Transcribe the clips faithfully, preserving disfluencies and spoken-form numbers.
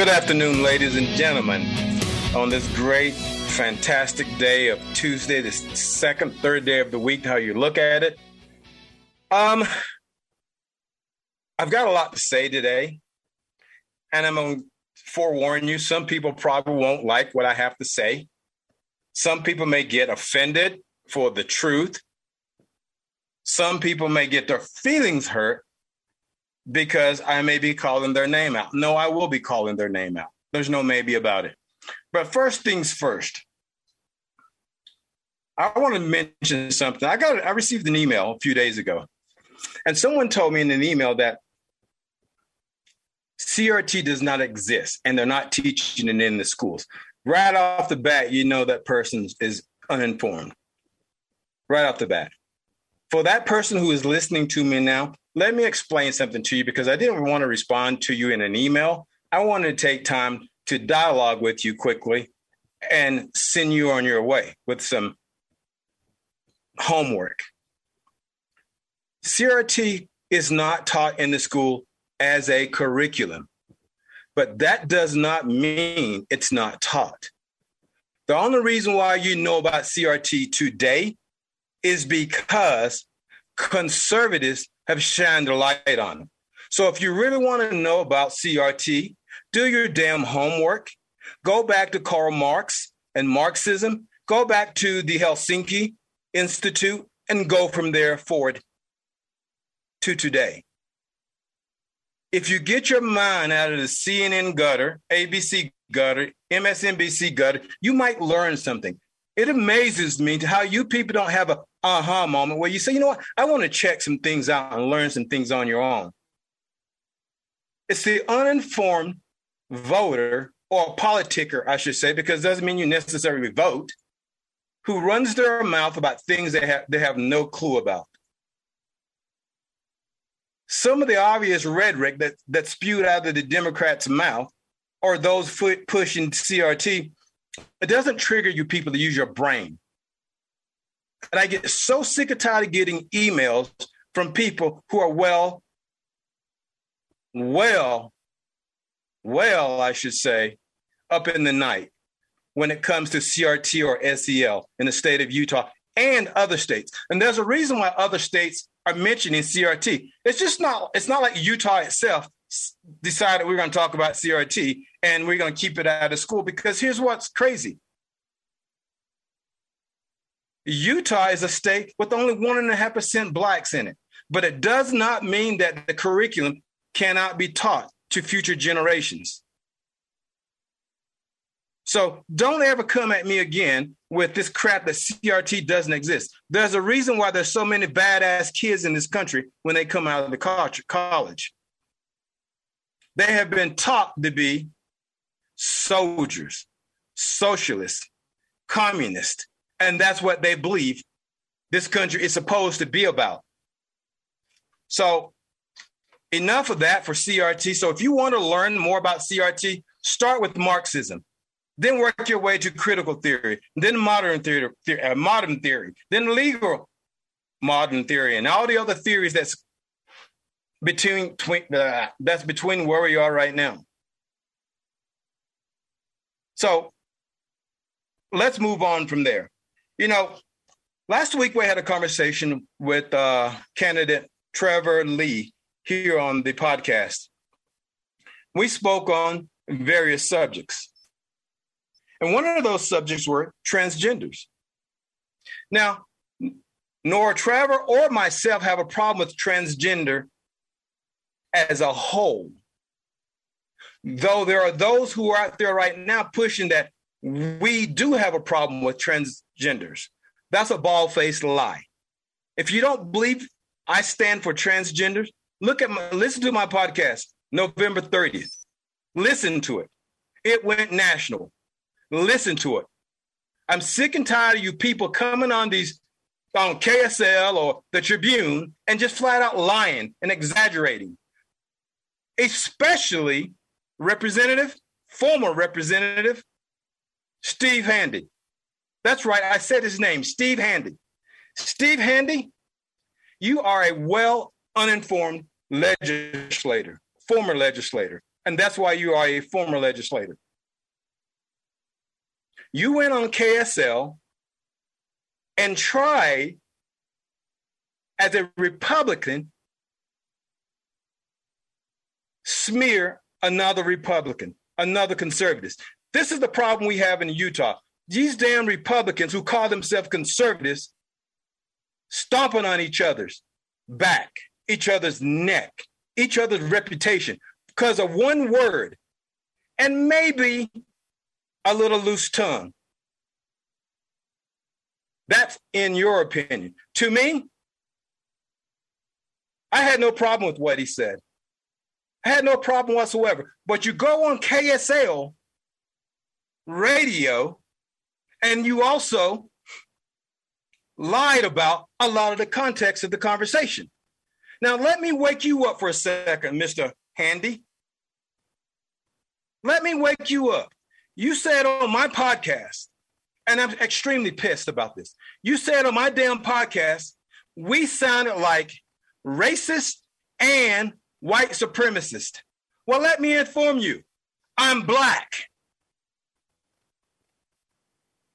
Good afternoon, ladies and gentlemen. On this great, fantastic day of Tuesday, the second, third day of the week, how you look at it. Um, I've got a lot to say today, and I'm going to forewarn you, some people probably won't like what I have to say. Some people may get offended for the truth. Some people may get their feelings hurt because I may be calling their name out. No, I will be calling their name out. There's no maybe about it. But first things first, I want to mention something. I got I received an email a few days ago, and someone told me in an email that C R T does not exist and they're not teaching it in the schools. Right off the bat, you know that person is uninformed. Right off the bat. For that person who is listening to me now, let me explain something to you, because I didn't want to respond to you in an email. I wanted to take time to dialogue with you quickly and send you on your way with some homework. C R T is not taught in the school as a curriculum, but that does not mean it's not taught. The only reason why you know about C R T today is because conservatives have shined a light on them. So if you really want to know about C R T, do your damn homework. Go back to Karl Marx and Marxism. Go back to the Helsinki Institute and go from there forward to today. If you get your mind out of the C N N gutter, A B C gutter, M S N B C gutter, you might learn something. It amazes me how you people don't have a aha moment where you say, you know what, I want to check some things out and learn some things on your own. It's the uninformed voter, or politicker, I should say, because it doesn't mean you necessarily vote, who runs their mouth about things they have, they have no clue about. Some of the obvious rhetoric that, that spewed out of the Democrats' mouth, or those foot pushing C R T, it doesn't trigger you people to use your brain. And I get so sick and tired of getting emails from people who are well, well, well, I should say, up in the night when it comes to C R T or S E L in the state of Utah and other states. And there's a reason why other states are mentioning C R T. It's just not, it's not like Utah itself decided we're going to talk about C R T and we're going to keep it out of school, because here's what's crazy. Utah is a state with only one and a half percent blacks in it, but it does not mean that the curriculum cannot be taught to future generations. So don't ever come at me again with this crap that C R T doesn't exist. There's a reason why there's so many badass kids in this country when they come out of the college. They have been taught to be soldiers, socialists, communists, and that's what they believe this country is supposed to be about. So enough of that for C R T. So if you want to learn more about C R T, start with Marxism, then work your way to critical theory, then modern theory, uh, modern theory, then legal modern theory, and all the other theories that's between uh, that's between where we are right now. So let's move on from there. You know, last week we had a conversation with uh, candidate Trevor Lee here on the podcast. We spoke on various subjects, and one of those subjects were transgenders. Now, nor Trevor or myself have a problem with transgender as a whole, though there are those who are out there right now pushing that we do have a problem with transgenders. That's a bald-faced lie. If you don't believe I stand for transgenders, look at my, listen to my podcast, November thirtieth. Listen to it. It went national. Listen to it. I'm sick and tired of you people coming on these, on K S L or the Tribune, and just flat out lying and exaggerating. Especially Representative, former Representative Steve Handy. That's right, I said his name, Steve Handy. Steve Handy, you are a well uninformed legislator, former legislator. And that's why you are a former legislator. You went on K S L and tried, as a Republican, smear another Republican, another conservative. This is the problem we have in Utah. These damn Republicans who call themselves conservatives stomping on each other's back, each other's neck, each other's reputation because of one word and maybe a little loose tongue. That's in your opinion. To me, I had no problem with what he said. I had no problem whatsoever. But you go on K S L radio and you also lied about a lot of the context of the conversation. Now, let me wake you up for a second, Mister Handy. Let me wake you up. You said on my podcast, and I'm extremely pissed about this. You said on my damn podcast, we sounded like racist and white supremacist. Well, let me inform you, I'm Black.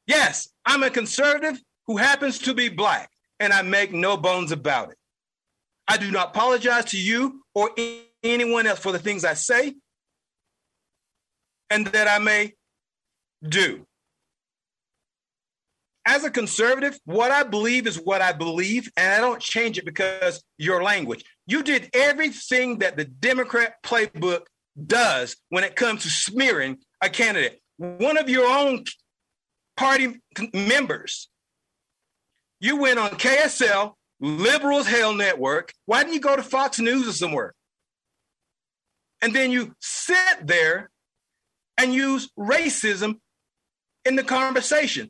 Yes, I'm a conservative who happens to be Black, and I make no bones about it. I do not apologize to you or anyone else for the things I say and that I may do. As a conservative, what I believe is what I believe, and I don't change it because your language. You did everything that the Democrat playbook does when it comes to smearing a candidate. One of your own party members, you went on K S L, liberal as hell network. Why didn't you go to Fox News or somewhere? And then you sit there and use racism in the conversation.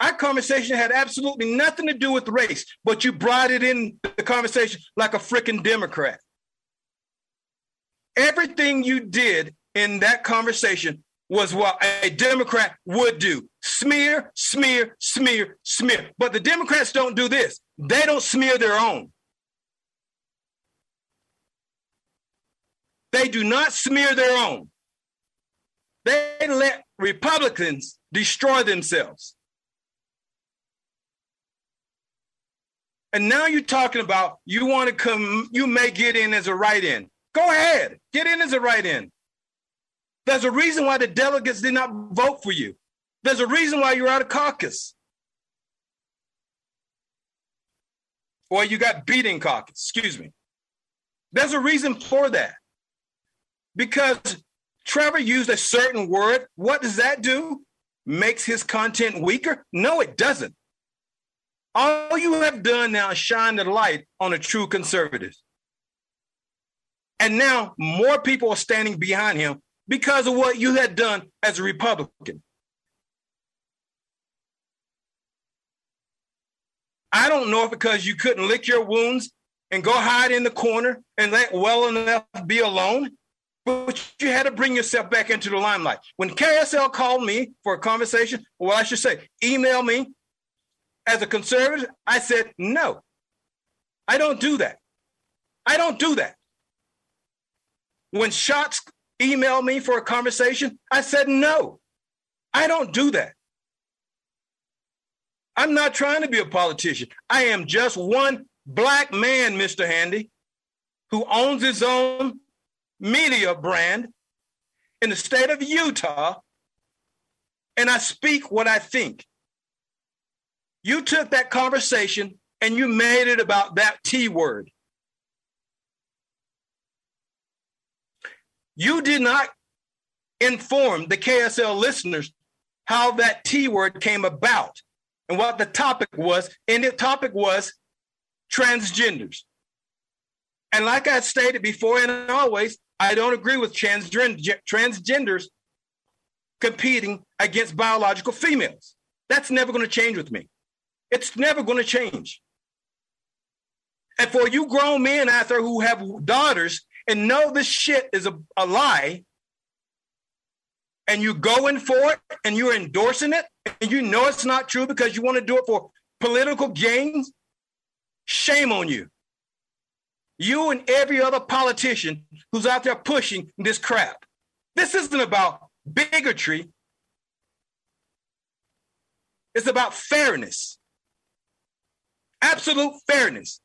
Our conversation had absolutely nothing to do with race, but you brought it in the conversation like a freaking Democrat. Everything you did in that conversation was what a Democrat would do. Smear, smear, smear, smear. But the Democrats don't do this. They don't smear their own. They do not smear their own. They let Republicans destroy themselves. And now you're talking about you want to come, you may get in as a write-in. Go ahead, get in as a write-in. There's a reason why the delegates did not vote for you. There's a reason why you're out of caucus. Or you got beat in caucus, excuse me. There's a reason for that. Because Trevor used a certain word. What does that do? Makes his content weaker? No, it doesn't. All you have done now is shine the light on a true conservative. And now more people are standing behind him because of what you had done as a Republican. I don't know if because you couldn't lick your wounds and go hide in the corner and let well enough be alone, but you had to bring yourself back into the limelight. When K S L called me for a conversation, well, I should say, email me, as a conservative, I said, no, I don't do that. I don't do that. When Shots emailed me for a conversation, I said, no, I don't do that. I'm not trying to be a politician. I am just one Black man, Mister Handy, who owns his own media brand in the state of Utah, and I speak what I think. You took that conversation and you made it about that T word. You did not inform the K S L listeners how that T word came about and what the topic was. And the topic was transgenders. And like I stated before and always, I don't agree with transgender transgenders competing against biological females. That's never going to change with me. It's never going to change. And for you grown men out there who have daughters and know this shit is a, a lie, and you going for it and you're endorsing it, and you know it's not true because you want to do it for political gains, shame on you. you and every other politician who's out there pushing this crap. This isn't about bigotry. It's about fairness. Absolute fairness.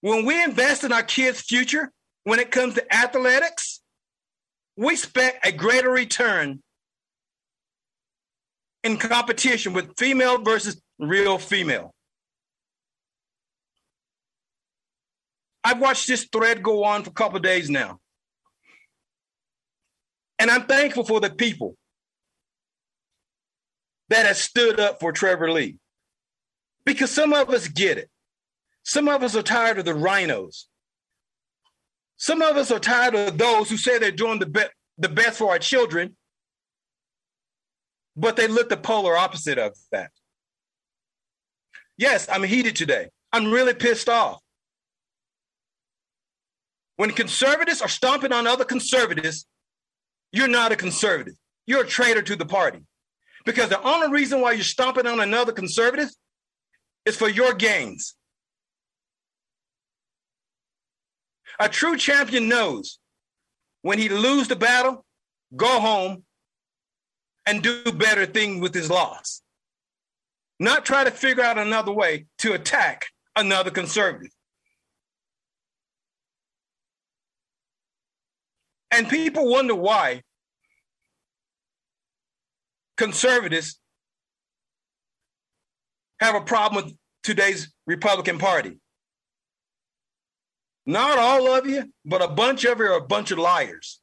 When we invest in our kids' future, when it comes to athletics, we expect a greater return in competition with female versus real female. I've watched this thread go on for a couple of days now. And I'm thankful for the people that have stood up for Trevor Lee. Because some of us get it. Some of us are tired of the rhinos. Some of us are tired of those who say they're doing the, be- the best for our children, but they look the polar opposite of that. Yes, I'm heated today. I'm really pissed off. When conservatives are stomping on other conservatives, you're not a conservative. You're a traitor to the party. Because the only reason why you're stomping on another conservative is for your gains. A true champion knows when he loses the battle, go home and do better things with his loss. Not try to figure out another way to attack another conservative. And people wonder why conservatives have a problem with today's Republican Party. Not all of you, but a bunch of you are a bunch of liars.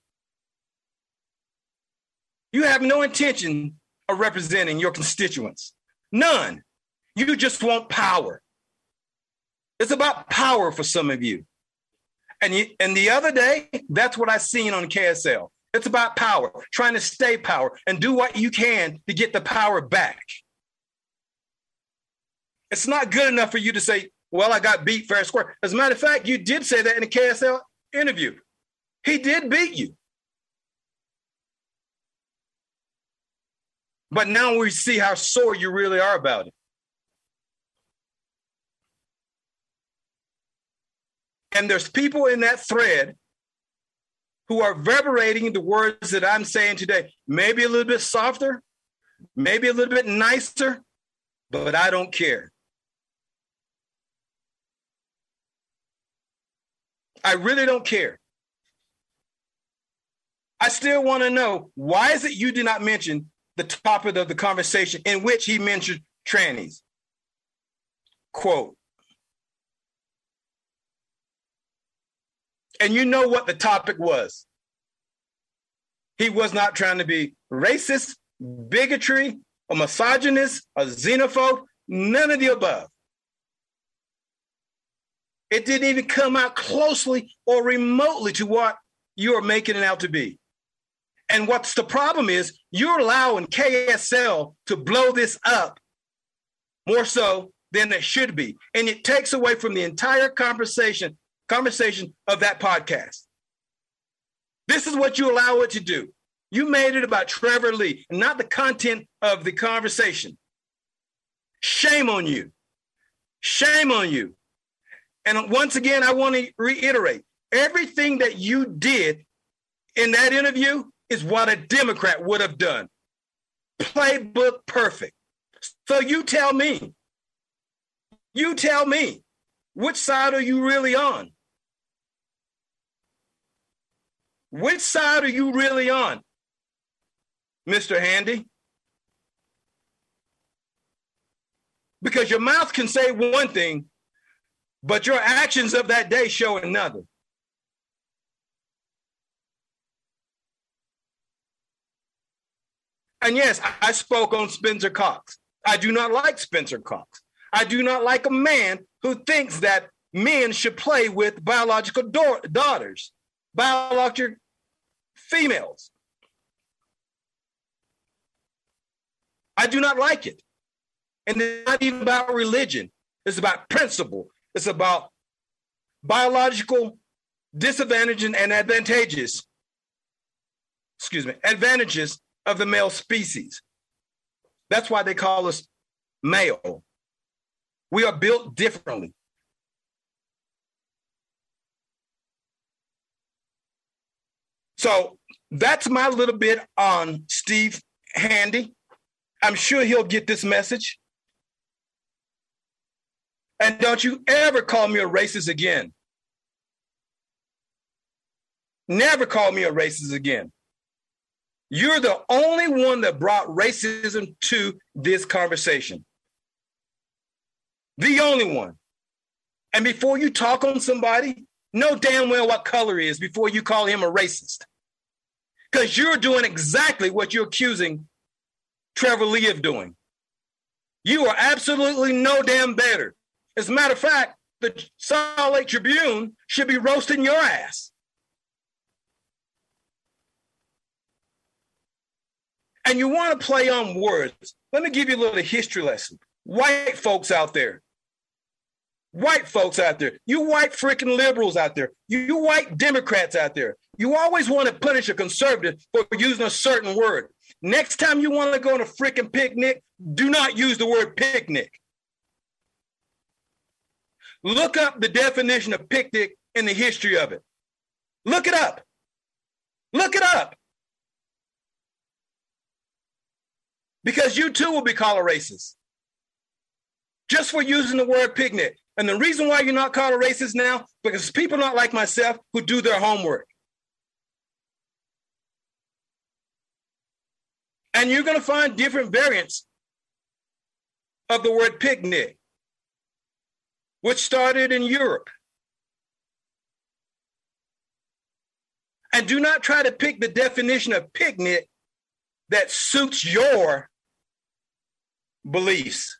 You have no intention of representing your constituents. None. You just want power. It's about power for some of you. And, you, and the other day, that's what I seen on K S L. It's about power, trying to stay power and do what you can to get the power back. It's not good enough for you to say, well, I got beat fair and square. As a matter of fact, you did say that in the K S L interview. He did beat you. But now we see how sore you really are about it. And there's people in that thread who are reverberating the words that I'm saying today, maybe a little bit softer, maybe a little bit nicer, but I don't care. I really don't care. I still want to know, why is it you did not mention the topic of the conversation in which he mentioned trannies? Quote. And you know what the topic was. He was not trying to be racist, bigotry, a misogynist, a xenophobe, none of the above. It didn't even come out closely or remotely to what you are making it out to be. And what's the problem is you're allowing K S L to blow this up more so than it should be. And it takes away from the entire conversation conversation of that podcast. This is what you allow it to do. You made it about Trevor Lee, not the content of the conversation. Shame on you. Shame on you. And once again, I want to reiterate, everything that you did in that interview is what a Democrat would have done. Playbook perfect. So you tell me, you tell me, which side are you really on? Which side are you really on, Mister Handy? Because your mouth can say one thing, but your actions of that day show another. And yes, I spoke on Spencer Cox. I do not like Spencer Cox. I do not like a man who thinks that men should play with biological da- daughters, biological females. I do not like it. And it's not even about religion. It's about principle. It's about biological disadvantages and advantages, excuse me, advantages of the male species. That's why they call us male. We are built differently. So that's my little bit on Steve Handy. I'm sure he'll get this message. And don't you ever call me a racist again. Never call me a racist again. You're the only one that brought racism to this conversation. The only one. And before you talk on somebody, know damn well what color he is before you call him a racist. Because you're doing exactly what you're accusing Trevor Lee of doing. You are absolutely no damn better. As a matter of fact, the Salt Lake Tribune should be roasting your ass. And you want to play on words. Let me give you a little history lesson. White folks out there. White folks out there. You white freaking liberals out there. You, you white Democrats out there. You always want to punish a conservative for using a certain word. Next time you want to go on a freaking picnic, do not use the word picnic. Look up the definition of picnic and the history of it. Look it up. Look it up. Because you too will be called a racist. Just for using the word picnic. And the reason why you're not called a racist now, because people not like myself who do their homework. And you're going to find different variants of the word picnic, which started in Europe. And do not try to pick the definition of picnic that suits your beliefs.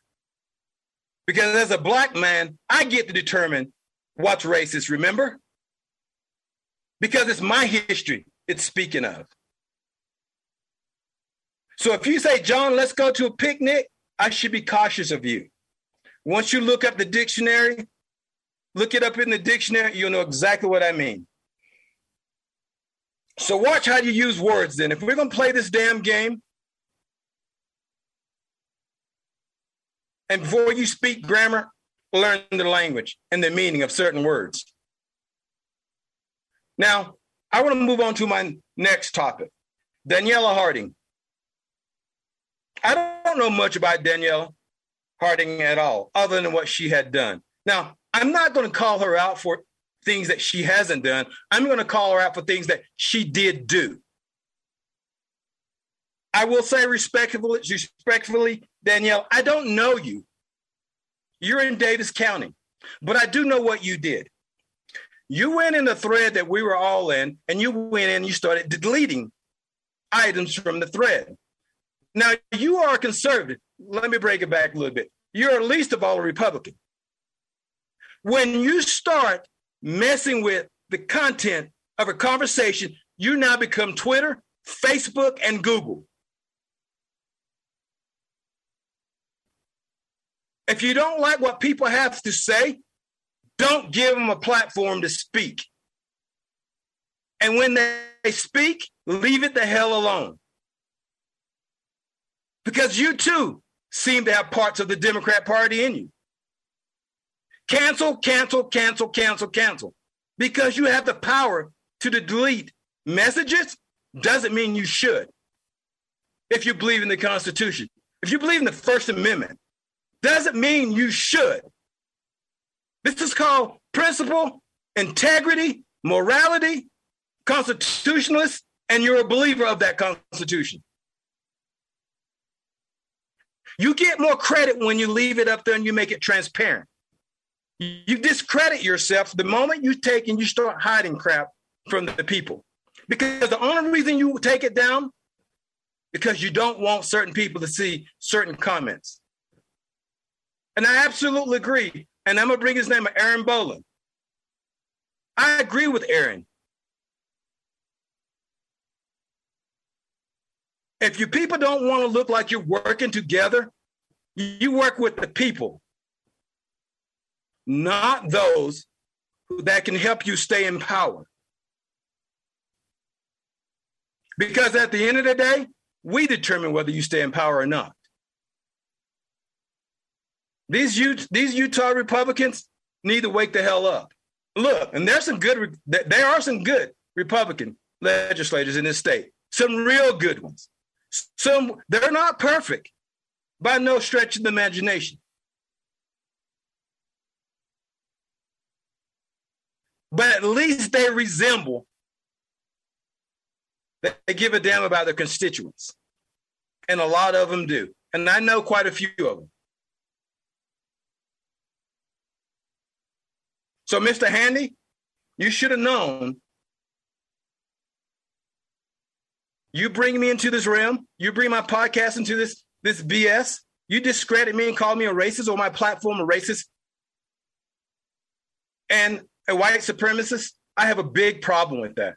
Because as a black man, I get to determine what's racist, remember? Because it's my history it's speaking of. So if you say, John, let's go to a picnic, I should be cautious of you. Once you look up the dictionary, look it up in the dictionary, you'll know exactly what I mean. So watch how you use words then. If we're going to play this damn game, and before you speak grammar, learn the language and the meaning of certain words. Now, I want to move on to my next topic, Daniela Harding. I don't know much about Daniela Harding at all, other than what she had done. Now, I'm not going to call her out for things that she hasn't done. I'm going to call her out for things that she did do. I will say respectfully, respectfully, Danielle, I don't know you. You're in Davis County, but I do know what you did. You went in the thread that we were all in, and you went in and you started deleting items from the thread. Now, you are a conservative. Let me break it back a little bit. You're least of all a Republican. When you start messing with the content of a conversation, you now become Twitter, Facebook, and Google. If you don't like what people have to say, don't give them a platform to speak. And when they speak, leave it the hell alone. Because you too seem to have parts of the Democrat Party in you. Cancel, cancel, cancel, cancel, cancel. Because you have the power to delete messages doesn't mean you should. If you believe in the Constitution, if you believe in the First Amendment, doesn't mean you should. This is called principle, integrity, morality, constitutionalist, and you're a believer of that Constitution. You get more credit when you leave it up there and you make it transparent. You discredit yourself the moment you take and you start hiding crap from the people. Because the only reason you take it down, because you don't want certain people to see certain comments. And I absolutely agree. And I'm going to bring his name, Aaron Bolan. I agree with Aaron. If you people don't want to look like you're working together, you work with the people. Not those that can help you stay in power. Because at the end of the day, we determine whether you stay in power or not. These, U- these Utah Republicans need to wake the hell up. Look, and there's some good, re- there are some good Republican legislators in this state, some real good ones. Some, they're not perfect by no stretch of the imagination. But at least they resemble, they give a damn about their constituents. And a lot of them do. And I know quite a few of them. So, Mister Handy, you should have known. You bring me into this realm. You bring my podcast into this, this B S. You discredit me and call me a racist, or my platform a racist and a white supremacist. I have a big problem with that.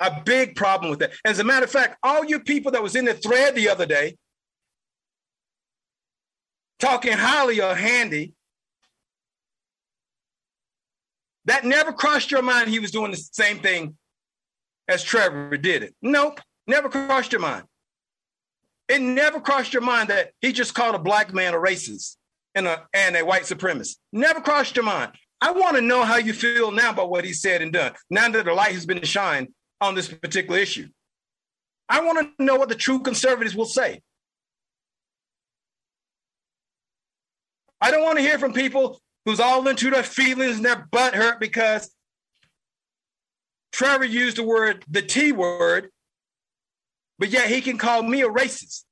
A big problem with that. As a matter of fact, all you people that was in the thread the other day talking highly of Handy, that never crossed your mind he was doing the same thing as Trevor did it. Nope, never crossed your mind. It never crossed your mind that he just called a black man a racist and a, and a white supremacist. Never crossed your mind. I want to know how you feel now about what he said and done, now that the light has been shined on this particular issue. I want to know what the true conservatives will say. I don't want to hear from people who's all into their feelings and their butt hurt because Trevor used the word, the T word, but yet he can call me a racist.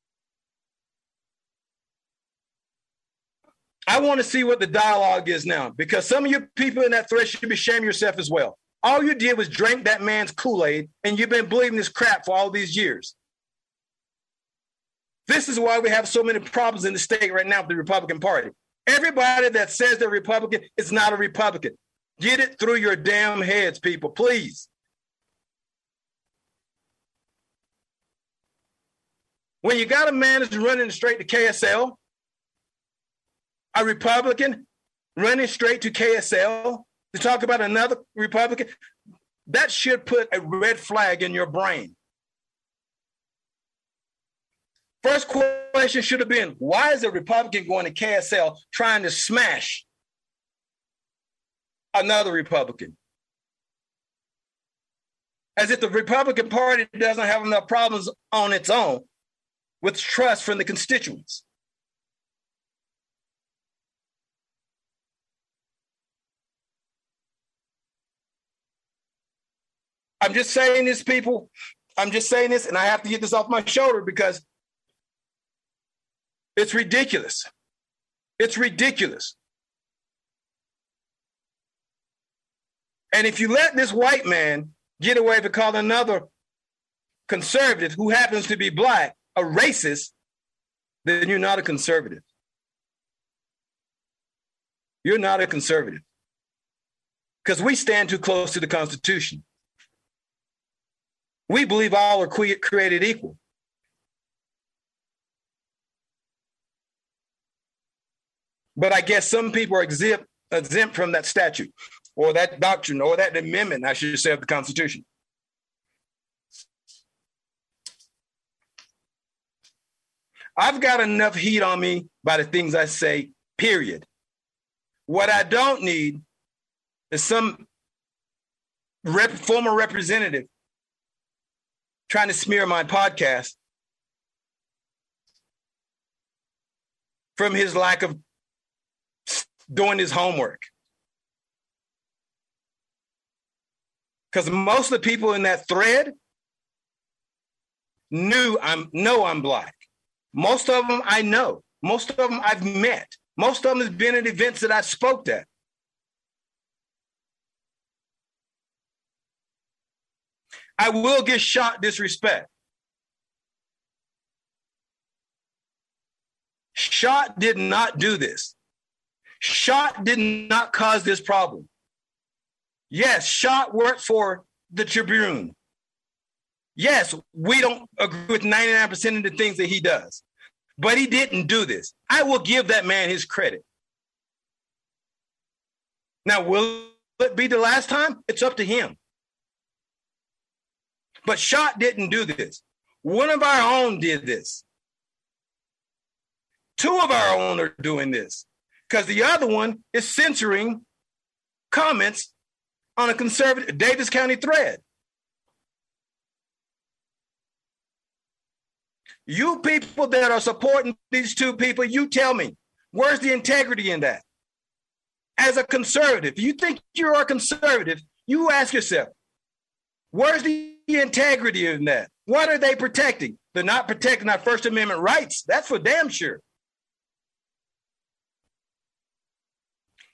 I want to see what the dialogue is now, because some of you people in that thread should be shaming yourself as well. All you did was drink that man's Kool-Aid, and you've been believing this crap for all these years. This is why we have so many problems in the state right now with the Republican Party. Everybody that says they're Republican is not a Republican. Get it through your damn heads, people, please. When you got a man that's running straight to K S L, a Republican running straight to K S L to talk about another Republican, that should put a red flag in your brain. First question should have been, why is a Republican going to K S L trying to smash another Republican? As if the Republican Party doesn't have enough problems on its own with trust from the constituents. I'm just saying this, people. I'm just saying this, and I have to get this off my shoulder because it's ridiculous. It's ridiculous. And if you let this white man get away to call another conservative who happens to be black a racist, then you're not a conservative. You're not a conservative. Because we stand too close to the Constitution. We believe all are created equal. But I guess some people are exempt, exempt from that statute or that doctrine or that amendment, I should say, of the Constitution. I've got enough heat on me by the things I say, period. What I don't need is some rep, former representative trying to smear my podcast from his lack of doing his homework. Because most of the people in that thread knew I'm know I'm black. Most of them I know. Most of them I've met. Most of them has been at events that I spoke at. I will get shot disrespect. Shot did not do this. Shot did not cause this problem. Yes, Shot worked for the Tribune. Yes, we don't agree with ninety-nine percent of the things that he does, but he didn't do this. I will give that man his credit. Now, will it be the last time? It's up to him. But Shot didn't do this. One of our own did this. Two of our own are doing this because the other one is censoring comments on a conservative Davis County thread. You people that are supporting these two people, you tell me, where's the integrity in that? As a conservative, you think you're a conservative, you ask yourself, where's the integrity in that? What are they protecting? They're not protecting our First Amendment rights. That's for damn sure.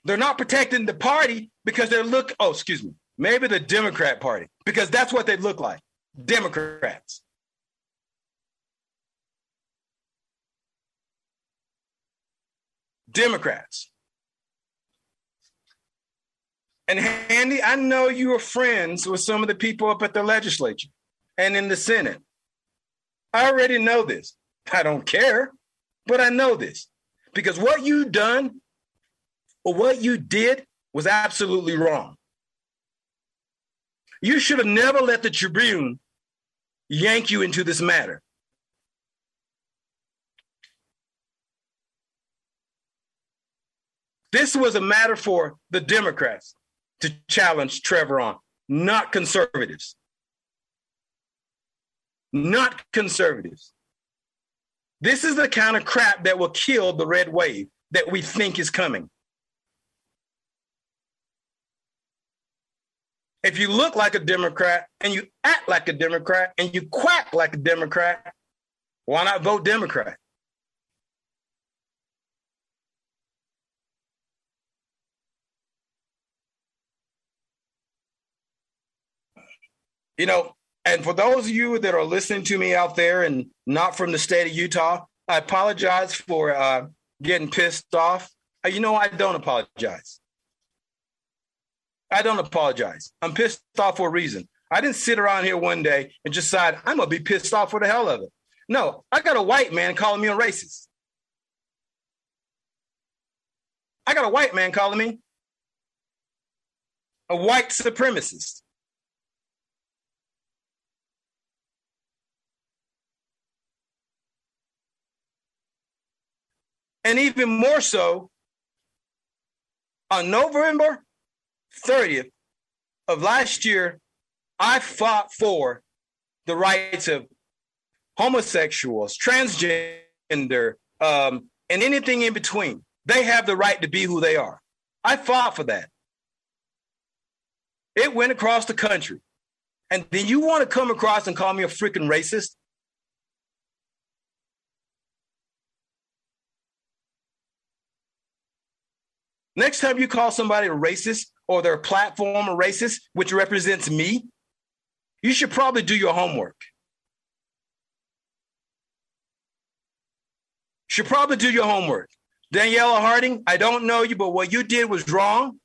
They're not protecting the party because they look, oh, excuse me, maybe the Democrat Party, because that's what they look like, Democrats. Democrats. And Handy, I know you were friends with some of the people up at the legislature and in the Senate. I already know this. I don't care, but I know this because what you done or what you did was absolutely wrong. You should have never let the Tribune yank you into this matter. This was a matter for the Democrats to challenge Trevor on, not conservatives. Not conservatives. This is the kind of crap that will kill the red wave that we think is coming. If you look like a Democrat and you act like a Democrat and you quack like a Democrat, why not vote Democrat? You know, and for those of you that are listening to me out there and not from the state of Utah, I apologize for uh, getting pissed off. You know, I don't apologize. I don't apologize. I'm pissed off for a reason. I didn't sit around here one day and just decide I'm going to be pissed off for the hell of it. No, I got a white man calling me a racist. I got a white man calling me a white supremacist. And even more so, on November thirtieth of last year, I fought for the rights of homosexuals, transgender, um, and anything in between. They have the right to be who they are. I fought for that. It went across the country. And then you want to come across and call me a freaking racist? Next time you call somebody a racist or their platform a racist, which represents me, you should probably do your homework. Should probably do your homework. Daniela Harding, I don't know you, but what you did was wrong.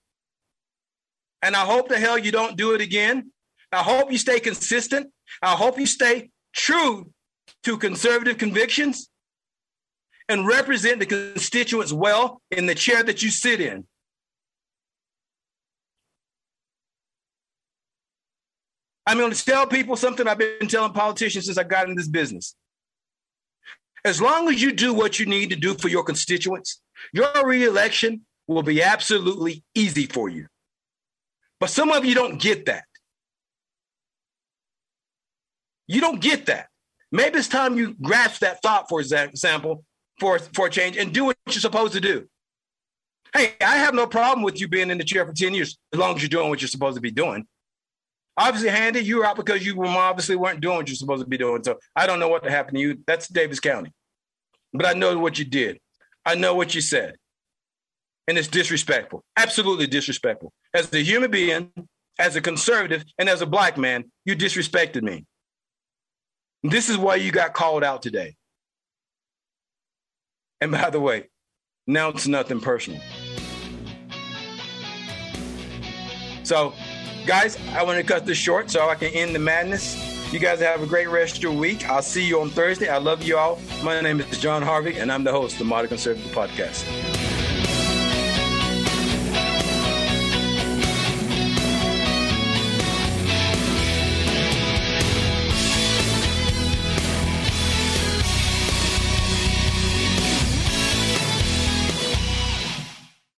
And I hope the hell you don't do it again. I hope you stay consistent. I hope you stay true to conservative convictions and represent the constituents well in the chair that you sit in. I'm going to tell people something I've been telling politicians since I got in this business. As long as you do what you need to do for your constituents, your reelection will be absolutely easy for you. But some of you don't get that. You don't get that. Maybe it's time you grasp that thought, for example, For, for a change and do what you're supposed to do. Hey, I have no problem with you being in the chair for ten years as long as you're doing what you're supposed to be doing. Obviously, Handy, you were out because you obviously weren't doing what you're supposed to be doing. So I don't know what happened to you. That's Davis County. But I know what you did. I know what you said. And it's disrespectful, absolutely disrespectful. As a human being, as a conservative, and as a black man, you disrespected me. This is why you got called out today. And by the way, now it's nothing personal. So, guys, I want to cut this short so I can end the madness. You guys have a great rest of your week. I'll see you on Thursday. I love you all. My name is Jon Harvey, and I'm the host of the Modern Conservative Podcast.